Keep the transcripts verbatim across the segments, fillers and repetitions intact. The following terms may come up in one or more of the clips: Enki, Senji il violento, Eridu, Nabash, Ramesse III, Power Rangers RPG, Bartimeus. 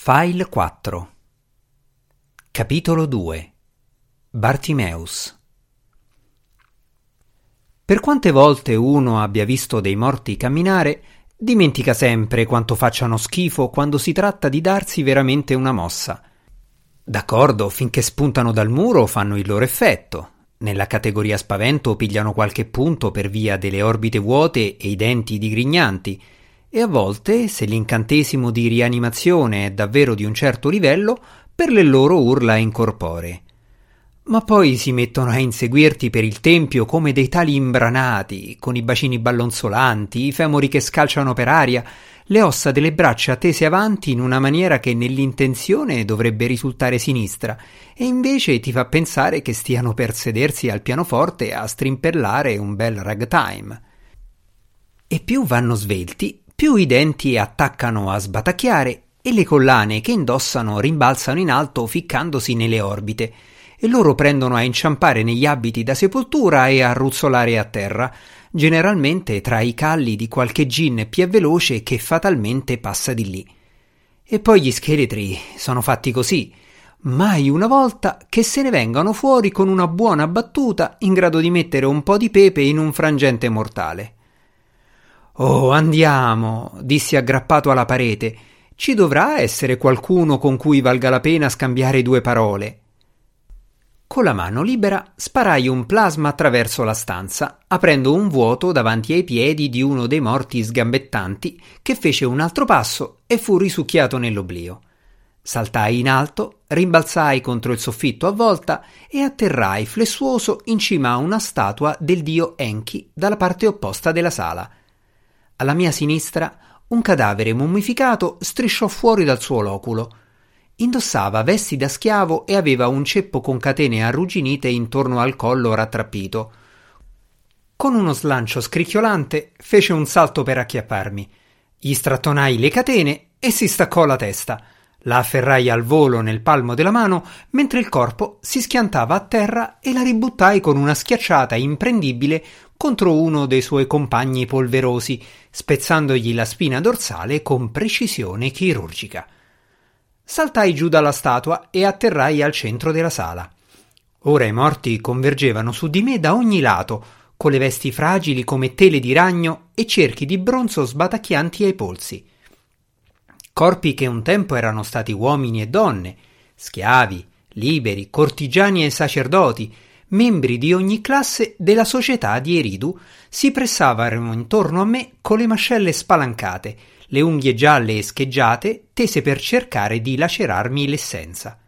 File quattro. Capitolo due. Bartimeus. Per quante volte uno abbia visto dei morti camminare, dimentica sempre quanto facciano schifo quando si tratta di darsi veramente una mossa. D'accordo, finché spuntano dal muro fanno il loro effetto. Nella categoria spavento pigliano qualche punto per via delle orbite vuote e i denti digrignanti. E a volte, se l'incantesimo di rianimazione è davvero di un certo livello, per le loro urla incorporee. Ma poi si mettono a inseguirti per il tempio come dei tali imbranati, con i bacini ballonzolanti, i femori che scalciano per aria, le ossa delle braccia tese avanti in una maniera che nell'intenzione dovrebbe risultare sinistra, e invece ti fa pensare che stiano per sedersi al pianoforte a strimpellare un bel ragtime. E più vanno svelti, più i denti attaccano a sbatacchiare e le collane che indossano rimbalzano in alto ficcandosi nelle orbite, e loro prendono a inciampare negli abiti da sepoltura e a ruzzolare a terra, generalmente tra i calli di qualche gin più veloce che fatalmente passa di lì. E poi gli scheletri sono fatti così, mai una volta che se ne vengano fuori con una buona battuta in grado di mettere un po' di pepe in un frangente mortale. «Oh, andiamo!» dissi aggrappato alla parete. «Ci dovrà essere qualcuno con cui valga la pena scambiare due parole!» Con la mano libera sparai un plasma attraverso la stanza, aprendo un vuoto davanti ai piedi di uno dei morti sgambettanti, che fece un altro passo e fu risucchiato nell'oblio. Saltai in alto, rimbalzai contro il soffitto a volta e atterrai flessuoso in cima a una statua del dio Enki dalla parte opposta della sala. Alla mia sinistra un cadavere mummificato strisciò fuori dal suo loculo. Indossava vesti da schiavo e aveva un ceppo con catene arrugginite intorno al collo rattrappito. Con uno slancio scricchiolante fece un salto per acchiapparmi. Gli strattonai le catene e si staccò la testa. La afferrai al volo nel palmo della mano mentre il corpo si schiantava a terra e la ributtai con una schiacciata imprendibile contro uno dei suoi compagni polverosi, spezzandogli la spina dorsale con precisione chirurgica. Saltai giù dalla statua e atterrai al centro della sala. Ora i morti convergevano su di me da ogni lato, con le vesti fragili come tele di ragno e cerchi di bronzo sbatacchianti ai polsi. Corpi che un tempo erano stati uomini e donne, schiavi, liberi, cortigiani e sacerdoti, membri di ogni classe della società di Eridu, si pressavano intorno a me con le mascelle spalancate, le unghie gialle e scheggiate, tese per cercare di lacerarmi l'essenza.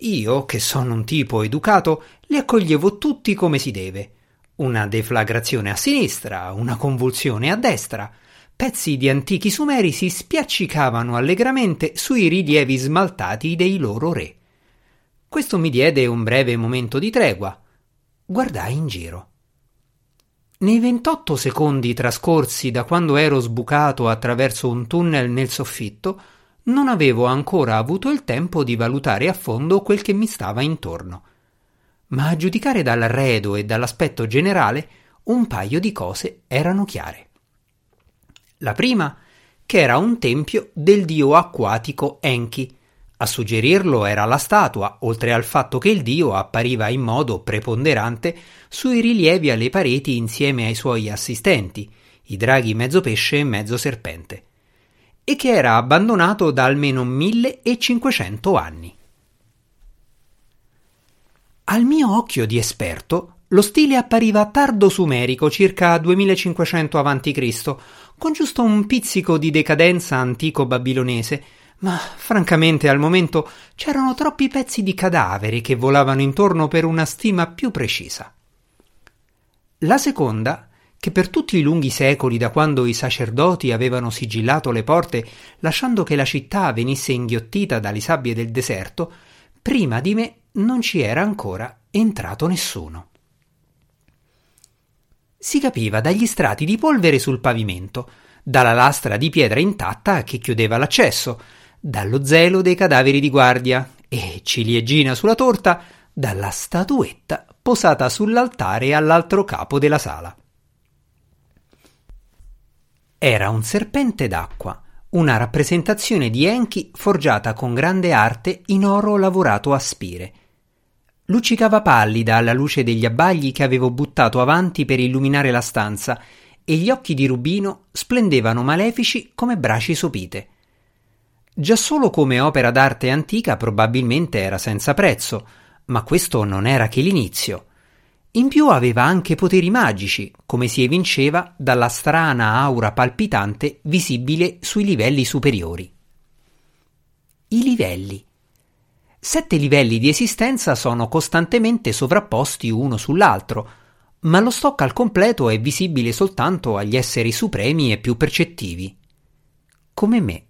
Io, che sono un tipo educato, li accoglievo tutti come si deve. Una deflagrazione a sinistra, una convulsione a destra. Pezzi di antichi sumeri si spiaccicavano allegramente sui rilievi smaltati dei loro re. Questo mi diede un breve momento di tregua. Guardai in giro. Nei ventotto secondi trascorsi da quando ero sbucato attraverso un tunnel nel soffitto, non avevo ancora avuto il tempo di valutare a fondo quel che mi stava intorno. Ma a giudicare dall'arredo e dall'aspetto generale, un paio di cose erano chiare. La prima, che era un tempio del dio acquatico Enki. A suggerirlo era la statua, oltre al fatto che il dio appariva in modo preponderante sui rilievi alle pareti insieme ai suoi assistenti, i draghi mezzo pesce e mezzo serpente, e che era abbandonato da almeno millecinquecento anni. Al mio occhio di esperto, lo stile appariva tardo sumerico, circa duemilacinquecento avanti Cristo, con giusto un pizzico di decadenza antico babilonese, ma francamente al momento c'erano troppi pezzi di cadaveri che volavano intorno per una stima più precisa. La seconda, che per tutti i lunghi secoli da quando i sacerdoti avevano sigillato le porte lasciando che la città venisse inghiottita dalle sabbie del deserto, prima di me non ci era ancora entrato nessuno. Si capiva dagli strati di polvere sul pavimento, dalla lastra di pietra intatta che chiudeva l'accesso, dallo zelo dei cadaveri di guardia e, ciliegina sulla torta, dalla statuetta posata sull'altare all'altro capo della sala. Era un serpente d'acqua, una rappresentazione di Enki forgiata con grande arte in oro lavorato a spire. Luccicava pallida alla luce degli abbagli che avevo buttato avanti per illuminare la stanza, e gli occhi di Rubino splendevano malefici come braci sopite. Già solo come opera d'arte antica probabilmente era senza prezzo, ma questo non era che l'inizio. In più aveva anche poteri magici, come si evinceva dalla strana aura palpitante visibile sui livelli superiori. I livelli. Sette livelli di esistenza sono costantemente sovrapposti uno sull'altro, ma lo stock al completo è visibile soltanto agli esseri supremi e più percettivi, come me.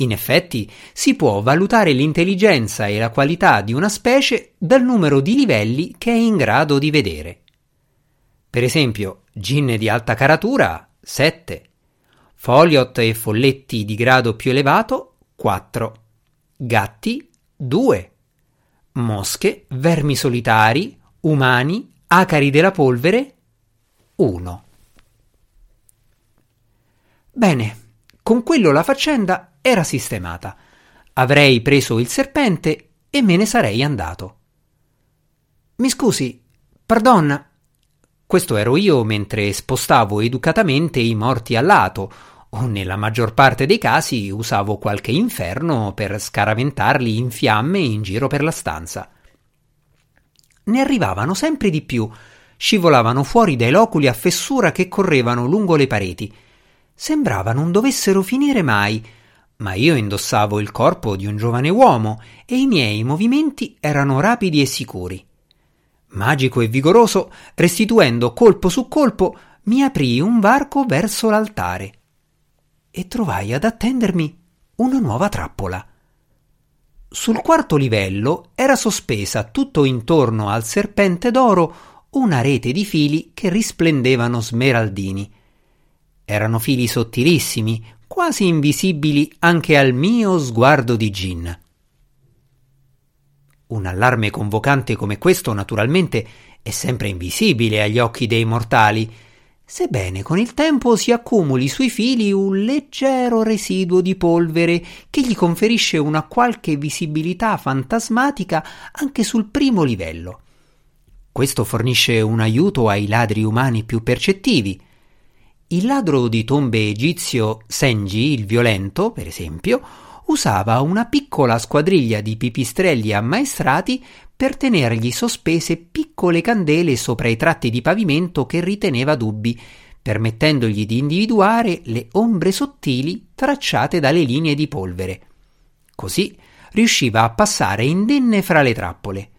In effetti, si può valutare l'intelligenza e la qualità di una specie dal numero di livelli che è in grado di vedere. Per esempio, ginne di alta caratura, sette, foliot e folletti di grado più elevato, quattro, gatti, due, mosche, vermi solitari, umani, acari della polvere, uno. Bene, con quello la faccenda era sistemata. Avrei preso il serpente e me ne sarei andato. Mi scusi, pardon. Questo ero io mentre spostavo educatamente i morti a lato, o nella maggior parte dei casi usavo qualche inferno per scaraventarli in fiamme in giro per la stanza. Ne arrivavano sempre di più, scivolavano fuori dai loculi a fessura che correvano lungo le pareti. Sembrava non dovessero finire mai, ma io indossavo il corpo di un giovane uomo e i miei movimenti erano rapidi e sicuri. Magico e vigoroso, restituendo colpo su colpo, mi aprì un varco verso l'altare e trovai ad attendermi una nuova trappola. Sul quarto livello era sospesa tutto intorno al serpente d'oro una rete di fili che risplendevano smeraldini. Erano fili sottilissimi, quasi invisibili anche al mio sguardo di gin. Un allarme convocante come questo naturalmente è sempre invisibile agli occhi dei mortali, sebbene con il tempo si accumuli sui fili un leggero residuo di polvere che gli conferisce una qualche visibilità fantasmatica anche sul primo livello. Questo fornisce un aiuto ai ladri umani più percettivi. Il ladro di tombe egizio Senji il Violento, per esempio, usava una piccola squadriglia di pipistrelli ammaestrati per tenergli sospese piccole candele sopra i tratti di pavimento che riteneva dubbi, permettendogli di individuare le ombre sottili tracciate dalle linee di polvere. Così riusciva a passare indenne fra le trappole.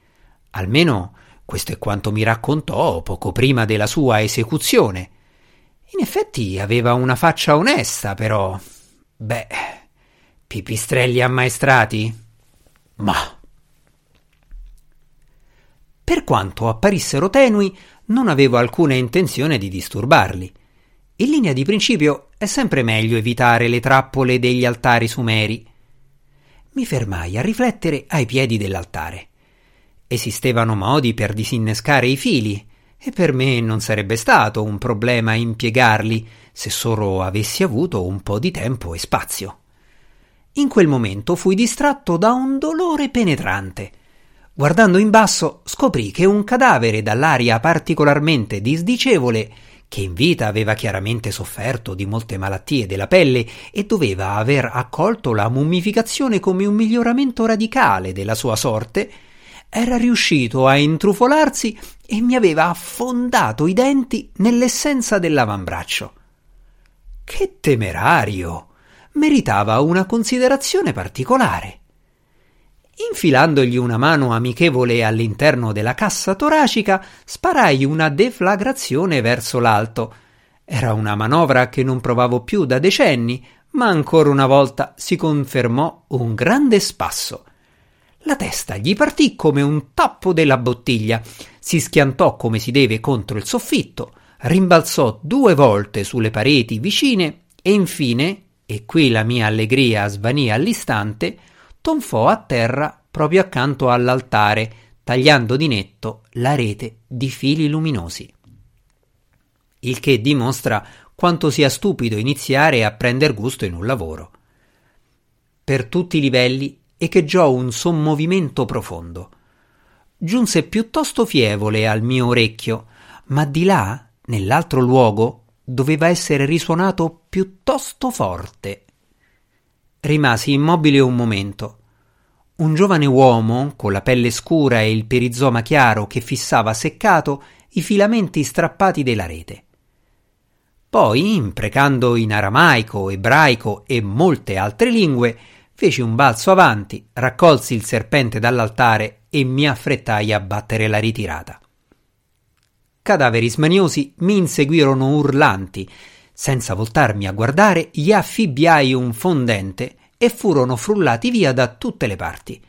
Almeno questo è quanto mi raccontò poco prima della sua esecuzione. In effetti aveva una faccia onesta, però... Beh, pipistrelli ammaestrati? Ma... Per quanto apparissero tenui, non avevo alcuna intenzione di disturbarli. In linea di principio è sempre meglio evitare le trappole degli altari sumeri. Mi fermai a riflettere ai piedi dell'altare. Esistevano modi per disinnescare i fili, e per me non sarebbe stato un problema impiegarli se solo avessi avuto un po' di tempo e spazio. In quel momento fui distratto da un dolore penetrante. Guardando in basso scoprì che un cadavere dall'aria particolarmente disdicevole, che in vita aveva chiaramente sofferto di molte malattie della pelle e doveva aver accolto la mummificazione come un miglioramento radicale della sua sorte, era riuscito a intrufolarsi e mi aveva affondato i denti nell'essenza dell'avambraccio. Che temerario! Meritava una considerazione particolare. Infilandogli una mano amichevole all'interno della cassa toracica, sparai una deflagrazione verso l'alto. Era una manovra che non provavo più da decenni, ma ancora una volta si confermò un grande spasso. La testa gli partì come un tappo della bottiglia, si schiantò come si deve contro il soffitto, rimbalzò due volte sulle pareti vicine e infine, e qui la mia allegria svanì all'istante, tonfò a terra proprio accanto all'altare, tagliando di netto la rete di fili luminosi. Il che dimostra quanto sia stupido iniziare a prender gusto in un lavoro per tutti i livelli echeggiò un sommovimento profondo. Giunse piuttosto fievole al mio orecchio, ma di là, nell'altro luogo, doveva essere risuonato piuttosto forte. Rimasi immobile un momento. Un giovane uomo, con la pelle scura e il perizoma chiaro che fissava seccato i filamenti strappati della rete. Poi, imprecando in aramaico, ebraico e molte altre lingue, feci un balzo avanti, raccolsi il serpente dall'altare e mi affrettai a battere la ritirata. Cadaveri smaniosi mi inseguirono urlanti. Senza voltarmi a guardare, gli affibbiai un fondente e furono frullati via da tutte le parti.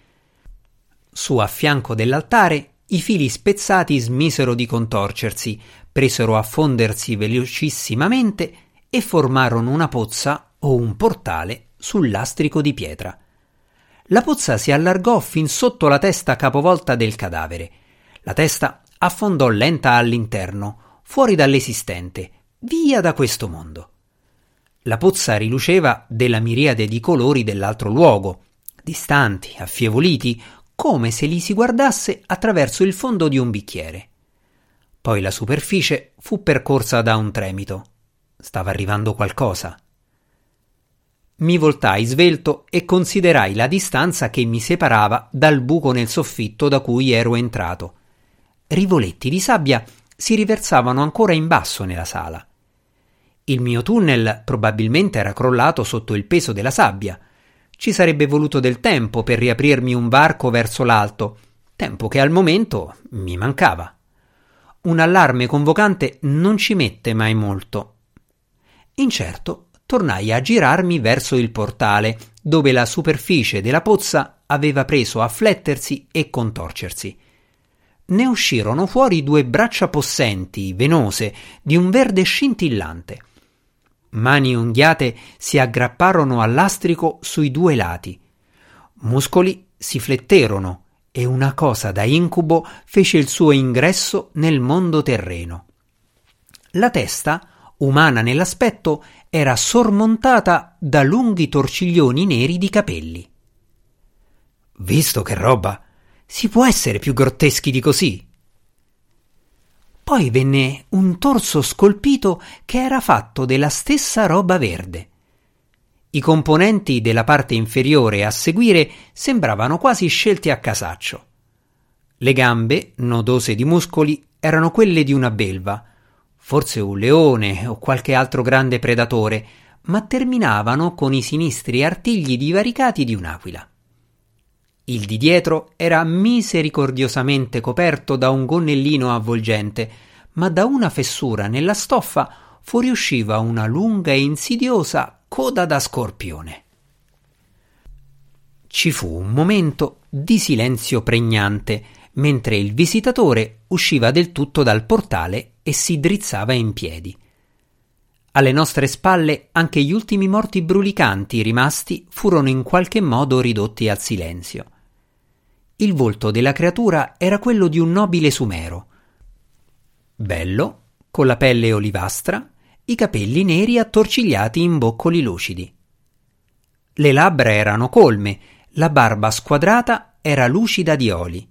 Su a fianco dell'altare, i fili spezzati smisero di contorcersi, presero a fondersi velocissimamente e formarono una pozza o un portale sul lastrico di pietra. La pozza si allargò fin sotto la testa capovolta del cadavere. La testa affondò lenta all'interno, fuori dall'esistente, via da questo mondo. La pozza riluceva della miriade di colori dell'altro luogo, distanti, affievoliti, come se li si guardasse attraverso il fondo di un bicchiere. Poi la superficie fu percorsa da un tremito. Stava arrivando qualcosa. Mi voltai svelto e considerai la distanza che mi separava dal buco nel soffitto da cui ero entrato. Rivoletti di sabbia si riversavano ancora in basso nella sala. Il mio tunnel probabilmente era crollato sotto il peso della sabbia. Ci sarebbe voluto del tempo per riaprirmi un varco verso l'alto, tempo che al momento mi mancava. Un allarme convocante non ci mette mai molto. Incerto, tornai a girarmi verso il portale, dove la superficie della pozza aveva preso a flettersi e contorcersi. Ne uscirono fuori due braccia possenti, venose, di un verde scintillante. Mani unghiate si aggrapparono al lastrico sui due lati. Muscoli si fletterono e una cosa da incubo fece il suo ingresso nel mondo terreno. La testa, umana nell'aspetto, era sormontata da lunghi torciglioni neri di capelli. Visto che roba! Si può essere più grotteschi di così? Poi venne un torso scolpito che era fatto della stessa roba verde. I componenti della parte inferiore a seguire sembravano quasi scelti a casaccio. Le gambe, nodose di muscoli, erano quelle di una belva, forse un leone o qualche altro grande predatore, ma terminavano con i sinistri artigli divaricati di un'aquila. Il di dietro era misericordiosamente coperto da un gonnellino avvolgente, ma da una fessura nella stoffa fuoriusciva una lunga e insidiosa coda da scorpione. Ci fu un momento di silenzio pregnante, mentre il visitatore usciva del tutto dal portale e si drizzava in piedi. Alle nostre spalle anche gli ultimi morti brulicanti rimasti furono in qualche modo ridotti al silenzio. Il volto della creatura era quello di un nobile sumero, bello, con la pelle olivastra, i capelli neri attorcigliati in boccoli lucidi. Le labbra erano colme, la barba squadrata era lucida di oli,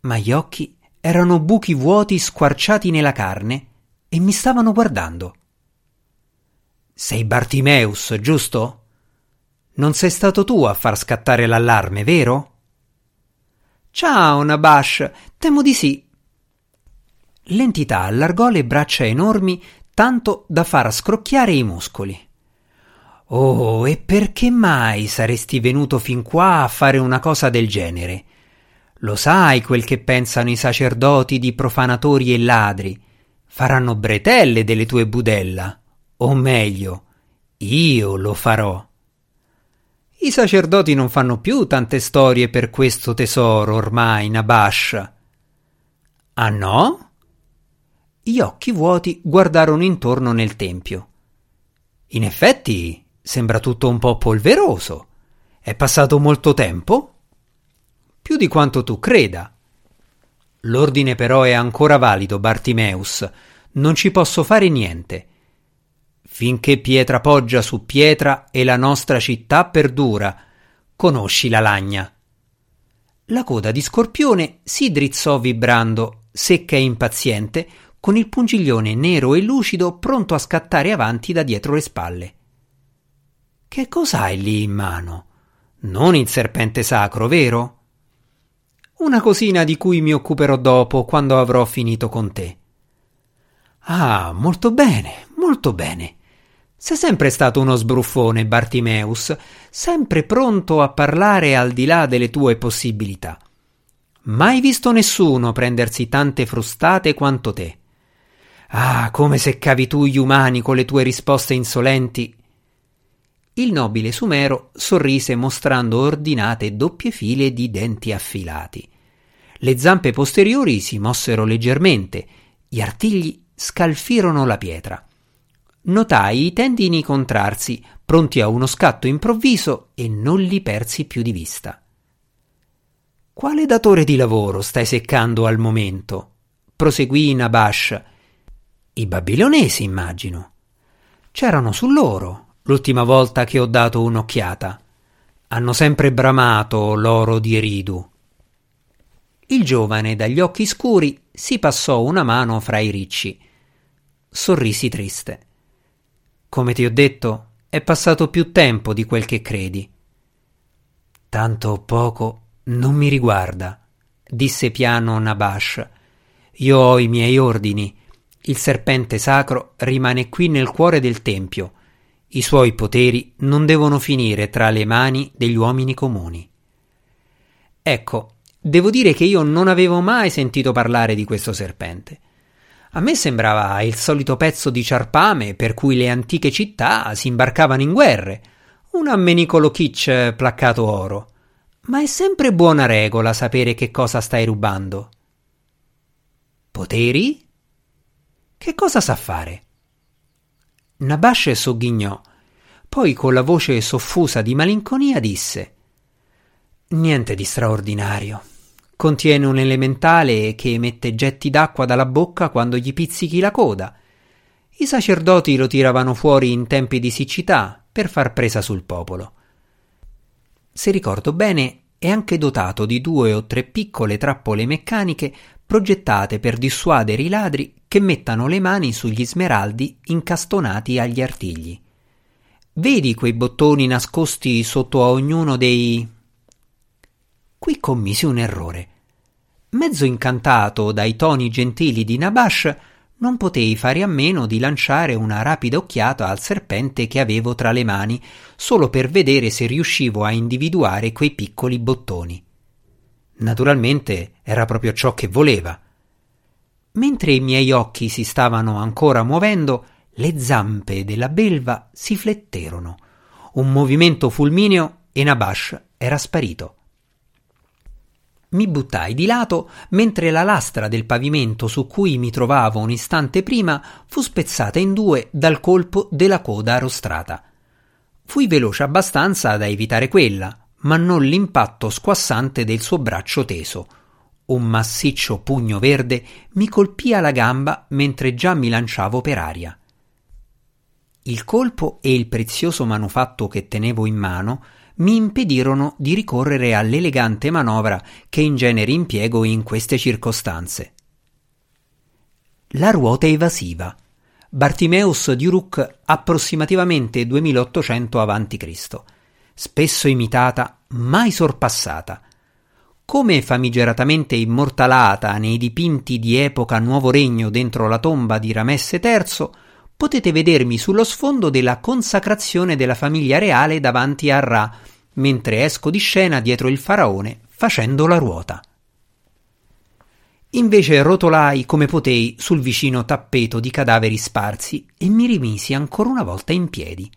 ma gli occhi erano buchi vuoti squarciati nella carne e mi stavano guardando. «Sei Bartimeus, giusto? Non sei stato tu a far scattare l'allarme, vero?» «Ciao, Nabash, temo di sì!» L'entità allargò le braccia enormi tanto da far scrocchiare i muscoli. «Oh, e perché mai saresti venuto fin qua a fare una cosa del genere? Lo sai quel che pensano i sacerdoti di profanatori e ladri? Faranno bretelle delle tue budella!» O meglio, io lo farò. I sacerdoti non fanno più tante storie per questo tesoro ormai, Nabash. Ah no? Gli occhi vuoti guardarono intorno nel tempio. In effetti, sembra tutto un po' polveroso. È passato molto tempo? Più di quanto tu creda. L'ordine però è ancora valido, Bartimeus. Non ci posso fare niente. finché pietra poggia su pietra e la nostra città perdura. Conosci la lagna». La coda di Scorpione si drizzò vibrando, secca e impaziente, con il pungiglione nero e lucido pronto a scattare avanti da dietro le spalle. «Che cos'hai lì in mano? Non il serpente sacro, vero?» «Una cosina di cui mi occuperò dopo, quando avrò finito con te». «Ah, molto bene, molto bene. Sei sempre stato uno sbruffone, Bartimeus, sempre pronto a parlare al di là delle tue possibilità. Mai visto nessuno prendersi tante frustate quanto te. Ah, come seccavi tu gli umani con le tue risposte insolenti!» Il nobile sumero sorrise mostrando ordinate doppie file di denti affilati. Le zampe posteriori si mossero leggermente, gli artigli scalfirono la pietra. Notai i tendini contrarsi, pronti a uno scatto improvviso, e non li persi più di vista. «Quale datore di lavoro stai seccando al momento?» proseguì Nabash. «I babilonesi, immagino. C'erano su loro l'ultima volta che ho dato un'occhiata. Hanno sempre bramato l'oro di Eridu». Il giovane dagli occhi scuri si passò una mano fra i ricci. Sorrisi triste. «Come ti ho detto, è passato più tempo di quel che credi». «Tanto o poco non mi riguarda», disse piano Nabash. «Io ho i miei ordini. Il serpente sacro rimane qui nel cuore del tempio. I suoi poteri non devono finire tra le mani degli uomini comuni». Ecco, devo dire che io non avevo mai sentito parlare di questo serpente. A me sembrava il solito pezzo di ciarpame per cui le antiche città si imbarcavano in guerre, un ammenicolo kitsch placcato oro. Ma è sempre buona regola sapere che cosa stai rubando. «Poteri? Che cosa sa fare?» Nabash sogghignò, poi con la voce soffusa di malinconia disse: «Niente di straordinario. Contiene un elementale che emette getti d'acqua dalla bocca quando gli pizzichi la coda. I sacerdoti lo tiravano fuori in tempi di siccità per far presa sul popolo. Se ricordo bene, è anche dotato di due o tre piccole trappole meccaniche progettate per dissuadere i ladri che mettano le mani sugli smeraldi incastonati agli artigli. Vedi quei bottoni nascosti sotto a ognuno dei...» Qui commisi un errore. Mezzo incantato dai toni gentili di Nabash, non potei fare a meno di lanciare una rapida occhiata al serpente che avevo tra le mani, solo per vedere se riuscivo a individuare quei piccoli bottoni. Naturalmente era proprio ciò che voleva. Mentre i miei occhi si stavano ancora muovendo, le zampe della belva si fletterono. Un movimento fulmineo e Nabash era sparito. Mi buttai di lato mentre la lastra del pavimento su cui mi trovavo un istante prima fu spezzata in due dal colpo della coda rostrata. Fui veloce abbastanza da evitare quella, ma non l'impatto squassante del suo braccio teso. Un massiccio pugno verde mi colpì alla gamba mentre già mi lanciavo per aria. Il colpo e il prezioso manufatto che tenevo in mano mi impedirono di ricorrere all'elegante manovra che in genere impiego in queste circostanze. La ruota evasiva. Bartimeus di Uruk, approssimativamente duemilaottocento avanti Cristo, spesso imitata, mai sorpassata. Come famigeratamente immortalata nei dipinti di epoca Nuovo Regno dentro la tomba di Ramesse terzo, potete vedermi sullo sfondo della consacrazione della famiglia reale davanti a Ra, mentre esco di scena dietro il faraone facendo la ruota. Invece rotolai come potei sul vicino tappeto di cadaveri sparsi e mi rimisi ancora una volta in piedi.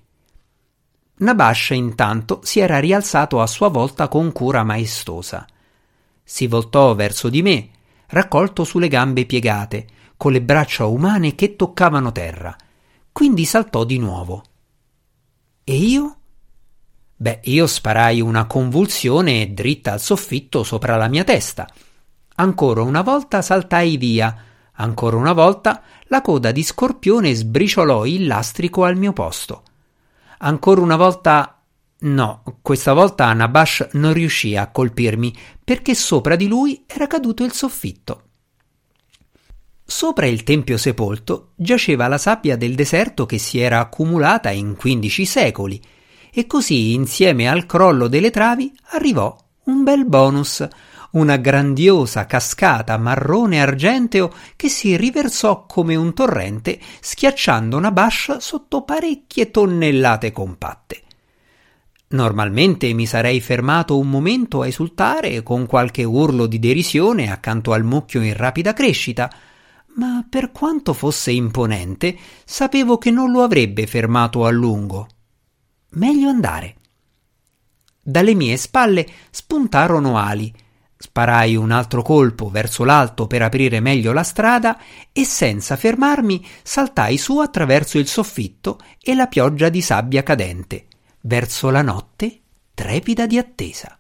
Nabash intanto si era rialzato a sua volta con cura maestosa. Si voltò verso di me, raccolto sulle gambe piegate, con le braccia umane che toccavano terra, quindi saltò di nuovo. E io? Beh, io sparai una convulsione dritta al soffitto sopra la mia testa. Ancora una volta saltai via, Ancora una volta la coda di scorpione sbriciolò il lastrico al mio posto. Ancora una volta... no, questa volta Nabash non riuscì a colpirmi perché sopra di lui era caduto il soffitto. Sopra il tempio sepolto giaceva la sabbia del deserto che si era accumulata in quindici secoli, e così insieme al crollo delle travi arrivò un bel bonus, una grandiosa cascata marrone argenteo che si riversò come un torrente schiacciando Nabash sotto parecchie tonnellate compatte. Normalmente mi sarei fermato un momento a esultare con qualche urlo di derisione accanto al mucchio in rapida crescita, ma per quanto fosse imponente, sapevo che non lo avrebbe fermato a lungo. Meglio andare. Dalle mie spalle spuntarono ali. Sparai un altro colpo verso l'alto per aprire meglio la strada e senza fermarmi saltai su attraverso il soffitto e la pioggia di sabbia cadente, verso la notte trepida di attesa.